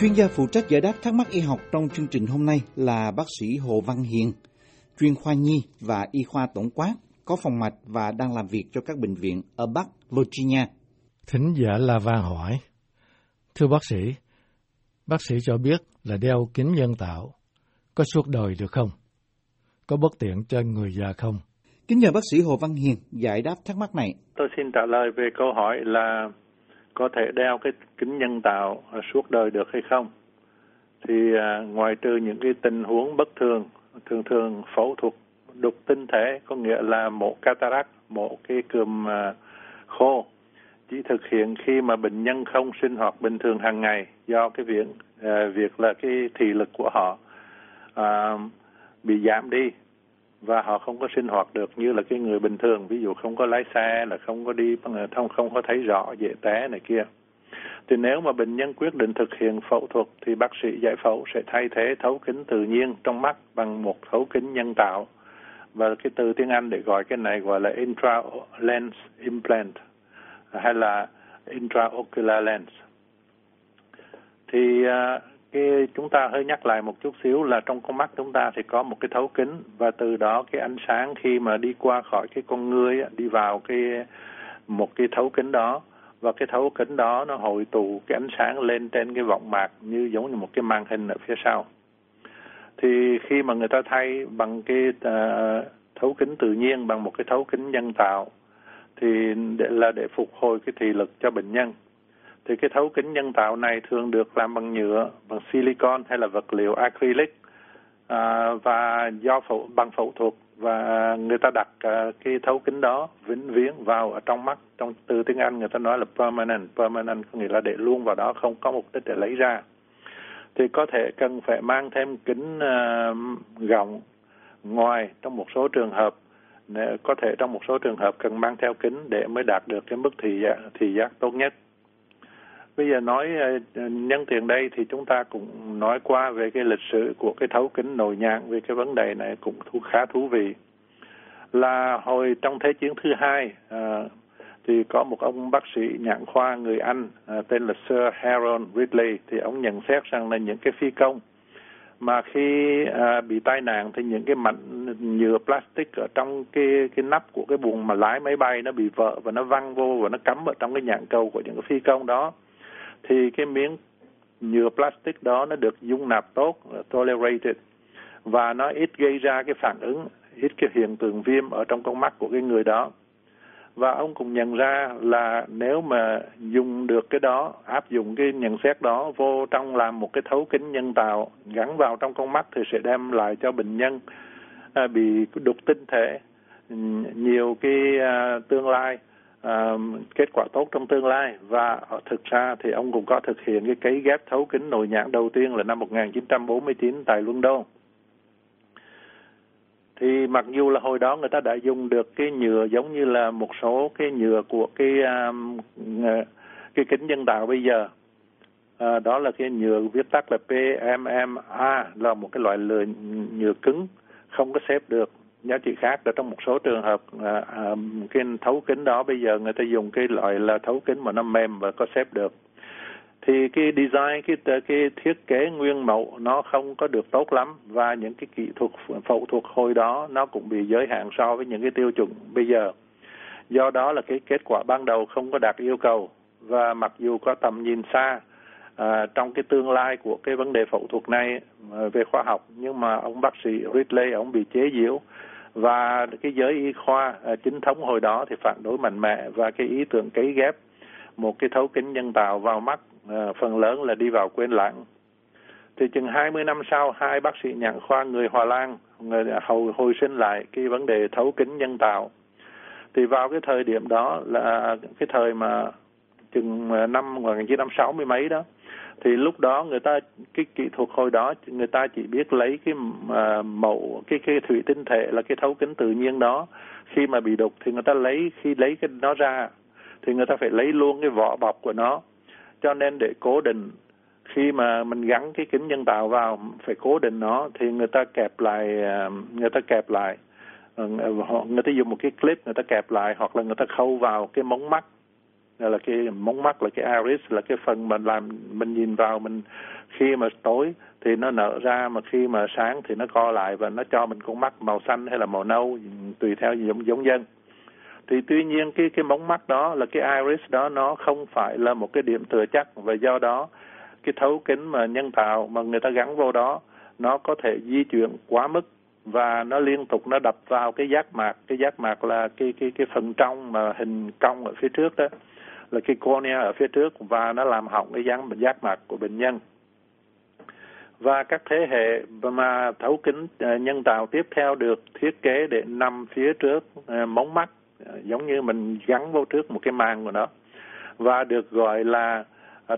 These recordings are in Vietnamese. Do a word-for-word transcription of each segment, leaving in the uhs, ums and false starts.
Chuyên gia phụ trách giải đáp thắc mắc y học trong chương trình hôm nay là bác sĩ Hồ Văn Hiền, chuyên khoa nhi và y khoa tổng quát, có phòng mạch và đang làm việc cho các bệnh viện ở Bắc Virginia. Thính giả Là Và hỏi: Thưa bác sĩ, bác sĩ cho biết là đeo kính nhân tạo có suốt đời được không? Có bất tiện cho người già không? Kính nhờ bác sĩ Hồ Văn Hiền giải đáp thắc mắc này. Tôi xin trả lời về câu hỏi là có thể đeo cái kính nhân tạo suốt đời được hay không? Thì à, ngoài trừ những cái tình huống bất thường, thường thường phẫu thuật đục tinh thể, có nghĩa là mổ cataract, mổ cái cườm à, khô, chỉ thực hiện khi mà bệnh nhân không sinh hoạt bình thường hàng ngày do cái việc à, việc là cái thị lực của họ à, bị giảm đi và họ không có sinh hoạt được như là cái người bình thường, ví dụ không có lái xe, là không có đi, không không có thấy rõ, dễ té này kia. Thì nếu mà bệnh nhân quyết định thực hiện phẫu thuật thì bác sĩ giải phẫu sẽ thay thế thấu kính tự nhiên trong mắt bằng một thấu kính nhân tạo, và cái từ tiếng Anh để gọi cái này gọi là intraocular lens implant hay là intraocular lens. Thì cái chúng ta hơi nhắc lại một chút xíu là trong con mắt chúng ta thì có một cái thấu kính, và từ đó cái ánh sáng khi mà đi qua khỏi cái con ngươi đi vào cái một cái thấu kính đó, và cái thấu kính đó nó hội tụ cái ánh sáng lên trên cái võng mạc như giống như một cái màn hình ở phía sau. Thì khi mà người ta thay bằng cái thấu kính tự nhiên bằng một cái thấu kính nhân tạo thì để là để phục hồi cái thị lực cho bệnh nhân. Thì cái thấu kính nhân tạo này thường được làm bằng nhựa, bằng silicon hay là vật liệu acrylic à, và do phẫu, bằng phẫu thuật, và người ta đặt à, cái thấu kính đó vĩnh viễn vào ở trong mắt. Trong từ tiếng Anh người ta nói là permanent, permanent có nghĩa là để luôn vào đó, không có mục đích để lấy ra. Thì có thể cần phải mang thêm kính à, gọng ngoài trong một số trường hợp, có thể trong một số trường hợp cần mang theo kính để mới đạt được cái mức thị giác, thị giác tốt nhất. Bây giờ nói nhân tiện đây thì chúng ta cũng nói qua về cái lịch sử của cái thấu kính nội nhãn, về cái vấn đề này cũng khá thú vị. Là hồi trong Thế chiến thứ hai à, thì có một ông bác sĩ nhãn khoa người Anh à, tên là Sir Harold Ridley, thì ông nhận xét rằng là những cái phi công mà khi à, bị tai nạn thì những cái mảnh nhựa plastic ở trong cái cái nắp của cái buồng mà lái máy bay nó bị vỡ và nó văng vô và nó cắm ở trong cái nhãn cầu của những cái phi công đó. Thì cái miếng nhựa plastic đó nó được dung nạp tốt, tolerated, và nó ít gây ra cái phản ứng, ít cái hiện tượng viêm ở trong con mắt của cái người đó. Và ông cũng nhận ra là nếu mà dùng được cái đó, áp dụng cái nhận xét đó vô trong làm một cái thấu kính nhân tạo gắn vào trong con mắt thì sẽ đem lại cho bệnh nhân bị đục tinh thể nhiều cái tương lai. À, kết quả tốt trong tương lai. Và thực ra thì ông cũng có thực hiện cái cấy ghép thấu kính nội nhãn đầu tiên là năm một nghìn chín trăm bốn mươi chín tại Luân Đôn. Thì mặc dù là hồi đó người ta đã dùng được cái nhựa giống như là một số cái nhựa của cái cái kính nhân tạo bây giờ à, đó là cái nhựa viết tắt là P M M A, là một cái loại lưỡi nhựa cứng không có xếp được. Giá trị khác là trong một số trường hợp à, à, cái thấu kính đó bây giờ người ta dùng cái loại là thấu kính mà nó mềm và có xếp được. Thì cái design, cái, cái thiết kế nguyên mẫu nó không có được tốt lắm, và những cái kỹ thuật phẫu thuật hồi đó nó cũng bị giới hạn so với những cái tiêu chuẩn bây giờ. Do đó là cái kết quả ban đầu không có đạt yêu cầu, và mặc dù có tầm nhìn xa à, trong cái tương lai của cái vấn đề phẫu thuật này à, về khoa học, nhưng mà ông bác sĩ Ridley ông bị chế giễu. Và cái giới y khoa à, chính thống hồi đó thì phản đối mạnh mẽ, và cái ý tưởng cấy ghép một cái thấu kính nhân tạo vào mắt à, phần lớn là đi vào quên lãng. Thì chừng hai mươi năm sau, hai bác sĩ nhãn khoa người Hà Lan người hồi, hồi sinh lại cái vấn đề thấu kính nhân tạo. Thì vào cái thời điểm đó là cái thời mà chừng năm một nghìn chín trăm sáu mươi mấy đó, thì lúc đó người ta cái kỹ thuật hồi đó người ta chỉ biết lấy cái uh, mẫu cái cái thủy tinh thể là cái thấu kính tự nhiên đó, khi mà bị đục thì người ta lấy khi lấy cái nó ra thì người ta phải lấy luôn cái vỏ bọc của nó, cho nên để cố định khi mà mình gắn cái kính nhân tạo vào phải cố định nó, thì người ta kẹp lại uh, người ta kẹp lại uh, người ta dùng một cái clip người ta kẹp lại, hoặc là người ta khâu vào cái mống mắt là cái mống mắt, là cái iris, là cái phần mình làm mình nhìn vào mình khi mà tối thì nó nở ra, mà khi mà sáng thì nó co lại và nó cho mình con mắt màu xanh hay là màu nâu tùy theo giống giống dân. Thì tuy nhiên cái cái mống mắt đó, là cái iris đó, nó không phải là một cái điểm tựa chắc, và do đó cái thấu kính mà nhân tạo mà người ta gắn vô đó nó có thể di chuyển quá mức và nó liên tục nó đập vào cái giác mạc. Cái giác mạc là cái cái cái phần trong mà hình cong ở phía trước đó, là cái cornea ở phía trước, và nó làm hỏng cái dáng giác mạc của bệnh nhân. Và các thế hệ mà thấu kính nhân tạo tiếp theo được thiết kế để nằm phía trước mống mắt, giống như mình gắn vô trước một cái màng của nó, và được gọi là,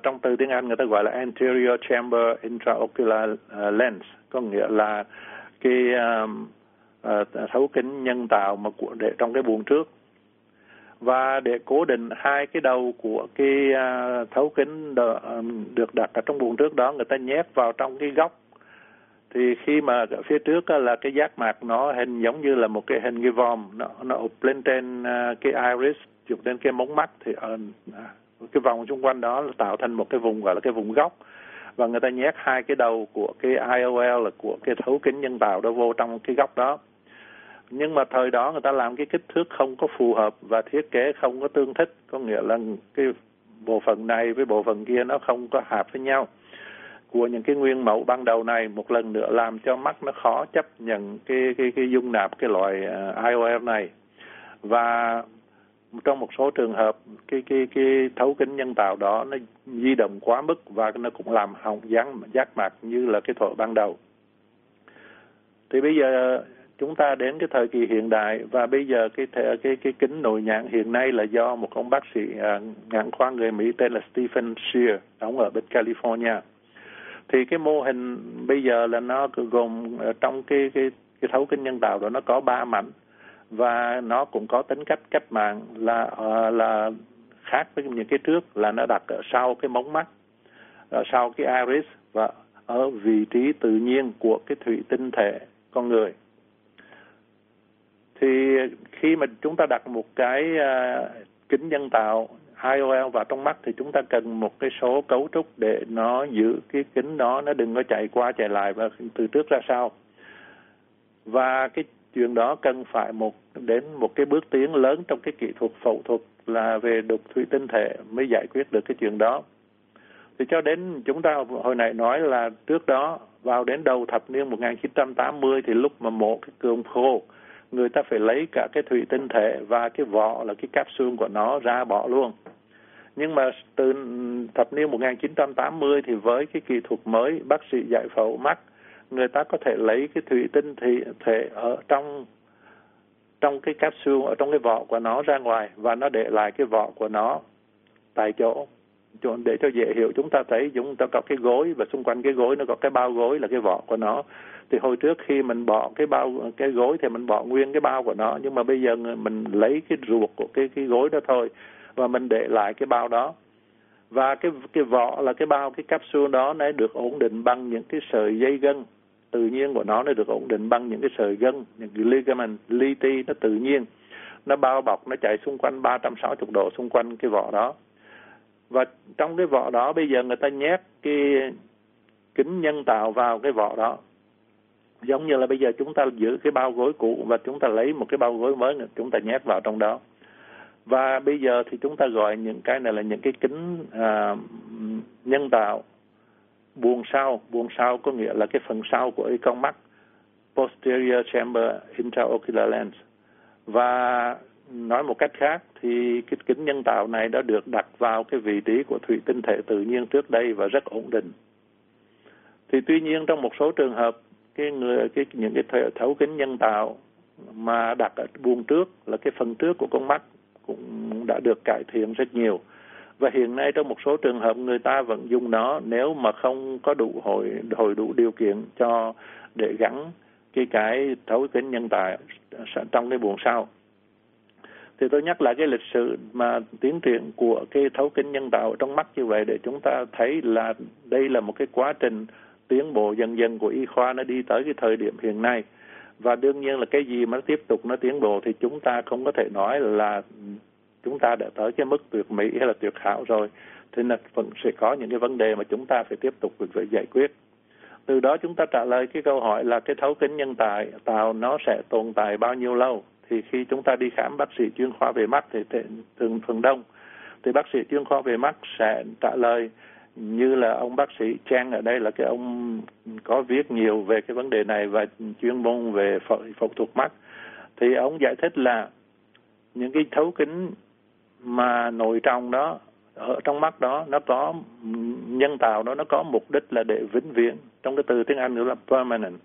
trong từ tiếng Anh người ta gọi là anterior chamber intraocular lens, có nghĩa là cái uh, uh, thấu kính nhân tạo mà của, để trong cái buồng trước. Và để cố định hai cái đầu của cái uh, thấu kính đờ, um, được đặt ở trong buồng trước đó, người ta nhét vào trong cái góc. Thì khi mà ở phía trước uh, là cái giác mạc nó hình giống như là một cái hình cái vòm, nó, nó ụp lên trên uh, cái iris, chụp lên cái mống mắt, thì uh, cái vòng xung quanh đó tạo thành một cái vùng gọi là cái vùng góc. Và người ta nhét hai cái đầu của cái i o lờ, là của cái thấu kính nhân tạo đó, vô trong cái góc đó. Nhưng mà thời đó người ta làm cái kích thước không có phù hợp và thiết kế không có tương thích, có nghĩa là cái bộ phận này với bộ phận kia nó không có hạp với nhau. Của những cái nguyên mẫu ban đầu này một lần nữa làm cho mắt nó khó chấp nhận cái cái cái dung nạp cái loại i o lờ này. Và trong một số trường hợp cái cái cái thấu kính nhân tạo đó nó di động quá mức và nó cũng làm hỏng dáng giác mạc như là cái thuở ban đầu. Thì bây giờ chúng ta đến cái thời kỳ hiện đại, và bây giờ cái cái cái, cái kính nội nhãn hiện nay là do một ông bác sĩ à, nhãn khoa người Mỹ tên là Stephen Sear, đóng ở bên California. Thì cái mô hình bây giờ là nó gồm trong cái cái cái thấu kính nhân tạo đó nó có ba mảnh. Và nó cũng có tính cách cách mạng là là khác với những cái trước, là nó đặt ở sau cái mống mắt, ở sau cái iris và ở vị trí tự nhiên của cái thủy tinh thể con người. Thì khi mà chúng ta đặt một cái kính nhân tạo i o lờ vào trong mắt thì chúng ta cần một cái số cấu trúc để nó giữ cái kính đó, nó đừng có chạy qua chạy lại và từ trước ra sau. Và cái chuyện đó cần phải một đến một cái bước tiến lớn trong cái kỹ thuật phẫu thuật là về đục thủy tinh thể mới giải quyết được cái chuyện đó. Thì cho đến chúng ta hồi nãy nói là trước đó, vào đến đầu thập niên một nghìn chín trăm tám mươi, thì lúc mà mổ cái cườm khô, người ta phải lấy cả cái thủy tinh thể và cái vỏ là cái capsule của nó ra bỏ luôn. Nhưng mà từ thập niên một nghìn chín trăm tám mươi thì với cái kỹ thuật mới, bác sĩ giải phẫu mắt người ta có thể lấy cái thủy tinh thể ở trong trong cái capsule, ở trong cái vỏ của nó ra ngoài, và nó để lại cái vỏ của nó tại chỗ. Để cho dễ hiểu, chúng ta thấy chúng ta có cái gối và xung quanh cái gối nó có cái bao gối là cái vỏ của nó. Thì hồi trước khi mình bỏ cái bao cái gối thì mình bỏ nguyên cái bao của nó, nhưng mà bây giờ mình lấy cái ruột của cái cái gối đó thôi và mình để lại cái bao đó. Và cái cái vỏ là cái bao, cái capsule đó nó được ổn định bằng những cái sợi dây gân tự nhiên của nó, nó được ổn định bằng những cái sợi gân, những cái ligament, li ti nó tự nhiên. Nó bao bọc, nó chạy xung quanh ba trăm sáu mươi độ xung quanh cái vỏ đó. Và trong cái vỏ đó bây giờ người ta nhét cái kính nhân tạo vào cái vỏ đó. Giống như là bây giờ chúng ta giữ cái bao gối cũ và chúng ta lấy một cái bao gối mới nữa, chúng ta nhét vào trong đó. Và bây giờ thì chúng ta gọi những cái này là những cái kính à, nhân tạo. Buồng sau, buồng sau có nghĩa là cái phần sau của cái con mắt, posterior chamber intraocular lens. Và nói một cách khác thì cái kính nhân tạo này đã được đặt vào cái vị trí của thủy tinh thể tự nhiên trước đây và rất ổn định. Thì tuy nhiên trong một số trường hợp cái người cái những cái thấu kính nhân tạo mà đặt ở buồng trước là cái phần trước của con mắt cũng đã được cải thiện rất nhiều. Và hiện nay trong một số trường hợp người ta vẫn dùng nó nếu mà không có đủ hội, hội đủ điều kiện cho để gắn cái cái thấu kính nhân tạo trong cái buồng sau. Thì tôi nhắc lại cái lịch sử mà tiến triển của cái thấu kính nhân tạo trong mắt như vậy để chúng ta thấy là đây là một cái quá trình tiến bộ dần dần của y khoa, nó đi tới cái thời điểm hiện nay. Và đương nhiên là cái gì mà nó tiếp tục nó tiến bộ thì chúng ta không có thể nói là chúng ta đã tới cái mức tuyệt mỹ hay là tuyệt hảo rồi, thì là vẫn sẽ có những cái vấn đề mà chúng ta phải tiếp tục phải giải quyết. Từ đó chúng ta trả lời cái câu hỏi là cái thấu kính nhân tạo nó sẽ tồn tại bao nhiêu lâu. Thì khi chúng ta đi khám bác sĩ chuyên khoa về mắt thì thường phần đông, thì bác sĩ chuyên khoa về mắt sẽ trả lời như là ông bác sĩ Trang ở đây, là cái ông có viết nhiều về cái vấn đề này và chuyên môn về phẫu thuật mắt. Thì ông giải thích là những cái thấu kính mà nội trong đó, ở trong mắt đó, nó có nhân tạo đó, nó có mục đích là để vĩnh viễn, trong cái từ tiếng Anh nữa là permanent,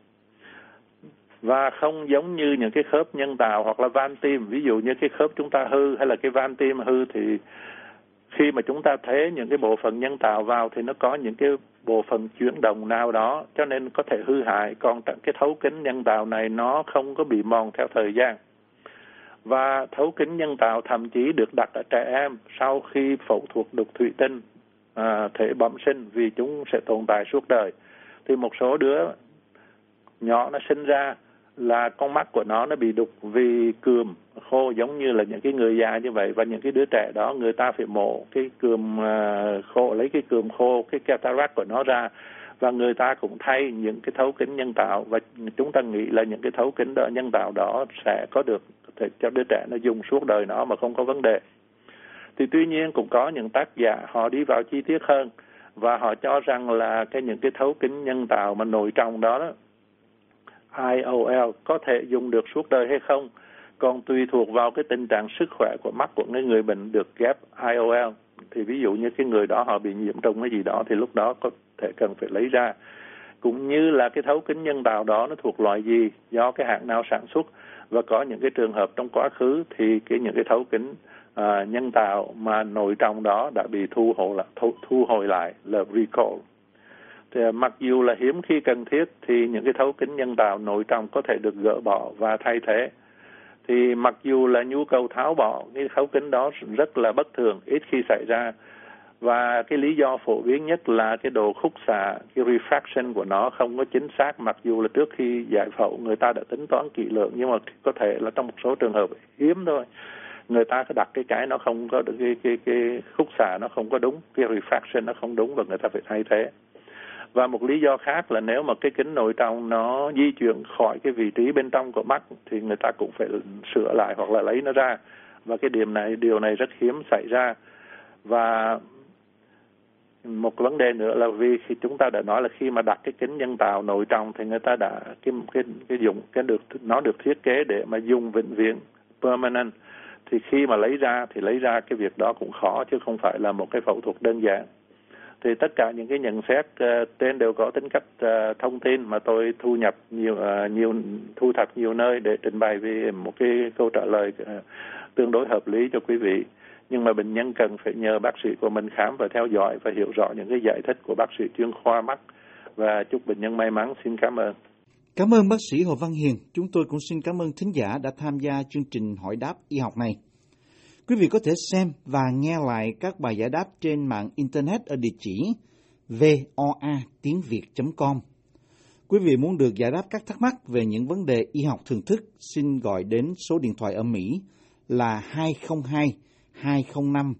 và không giống như những cái khớp nhân tạo hoặc là van tim. Ví dụ như cái khớp chúng ta hư hay là cái van tim hư, thì khi mà chúng ta thế những cái bộ phận nhân tạo vào thì nó có những cái bộ phận chuyển động nào đó, cho nên có thể hư hại. Còn cái thấu kính nhân tạo này nó không có bị mòn theo thời gian. Và thấu kính nhân tạo thậm chí được đặt ở trẻ em sau khi phẫu thuật đục thủy tinh, à, thể bẩm sinh, vì chúng sẽ tồn tại suốt đời. Thì một số đứa nhỏ nó sinh ra là con mắt của nó nó bị đục vì cườm khô, giống như là những cái người già như vậy. Và những cái đứa trẻ đó người ta phải mổ cái cườm khô, lấy cái cườm khô, cái cataract của nó ra. Và người ta cũng thay những cái thấu kính nhân tạo, và chúng ta nghĩ là những cái thấu kính đó, nhân tạo đó sẽ có được thì cho đứa trẻ nó dùng suốt đời nó mà không có vấn đề. Thì tuy nhiên cũng có những tác giả họ đi vào chi tiết hơn và họ cho rằng là cái những cái thấu kính nhân tạo mà nội trong đó, đó i o lờ có thể dùng được suốt đời hay không, còn tùy thuộc vào cái tình trạng sức khỏe của mắt của người bệnh được ghép i o lờ. Thì ví dụ như cái người đó họ bị nhiễm trùng cái gì đó thì lúc đó có thể cần phải lấy ra, cũng như là cái thấu kính nhân tạo đó nó thuộc loại gì, do cái hãng nào sản xuất. Và có những cái trường hợp trong quá khứ thì cái những cái thấu kính à, nhân tạo mà nội trong đó đã bị thu hồi lại, thu, thu hồi lại là recall. Thì mặc dù là hiếm khi cần thiết thì những cái thấu kính nhân tạo nội trong có thể được gỡ bỏ và thay thế. Thì mặc dù là nhu cầu tháo bỏ cái thấu kính đó rất là bất thường, ít khi xảy ra. Và cái lý do phổ biến nhất là cái độ khúc xạ, cái refraction của nó không có chính xác, mặc dù là trước khi giải phẫu người ta đã tính toán kỹ lưỡng, nhưng mà có thể là trong một số trường hợp hiếm thôi, người ta cứ đặt cái cái nó không có được, cái, cái, cái khúc xạ nó không có đúng, cái refraction nó không đúng và người ta phải thay thế. Và một lý do khác là nếu mà cái kính nội trong nó di chuyển khỏi cái vị trí bên trong của mắt thì người ta cũng phải sửa lại hoặc là lấy nó ra. Và cái điểm này, điều này rất hiếm xảy ra. Và một vấn đề nữa là vì khi chúng ta đã nói là khi mà đặt cái kính nhân tạo nội trong thì người ta đã cái cái cái dùng cái được nó được thiết kế để mà dùng vĩnh viễn, permanent. Thì khi mà lấy ra thì lấy ra cái việc đó cũng khó, chứ không phải là một cái phẫu thuật đơn giản. Thì tất cả những cái nhận xét uh, trên đều có tính cách uh, thông tin mà tôi thu nhập nhiều uh, nhiều thu thập nhiều nơi để trình bày về một cái câu trả lời uh, tương đối hợp lý cho quý vị. Nhưng mà bệnh nhân cần phải nhờ bác sĩ của mình khám và theo dõi và hiểu rõ những cái giải thích của bác sĩ chuyên khoa mắt. Và chúc bệnh nhân may mắn. Xin cảm ơn. Cảm ơn bác sĩ Hồ Văn Hiền. Chúng tôi cũng xin cảm ơn thính giả đã tham gia chương trình hỏi đáp y học này. Quý vị có thể xem và nghe lại các bài giải đáp trên mạng Internet ở địa chỉ voa tiếng việt chấm com. Quý vị muốn được giải đáp các thắc mắc về những vấn đề y học thường thức, xin gọi đến số điện thoại ở Mỹ là hai không hai hai không năm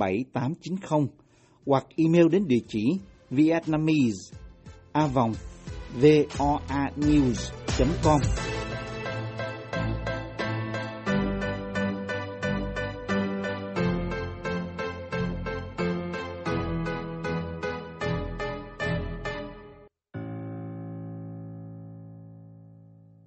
bảy tám chín không hoặc email đến địa chỉ vietnamese a vòng voa news chấm com.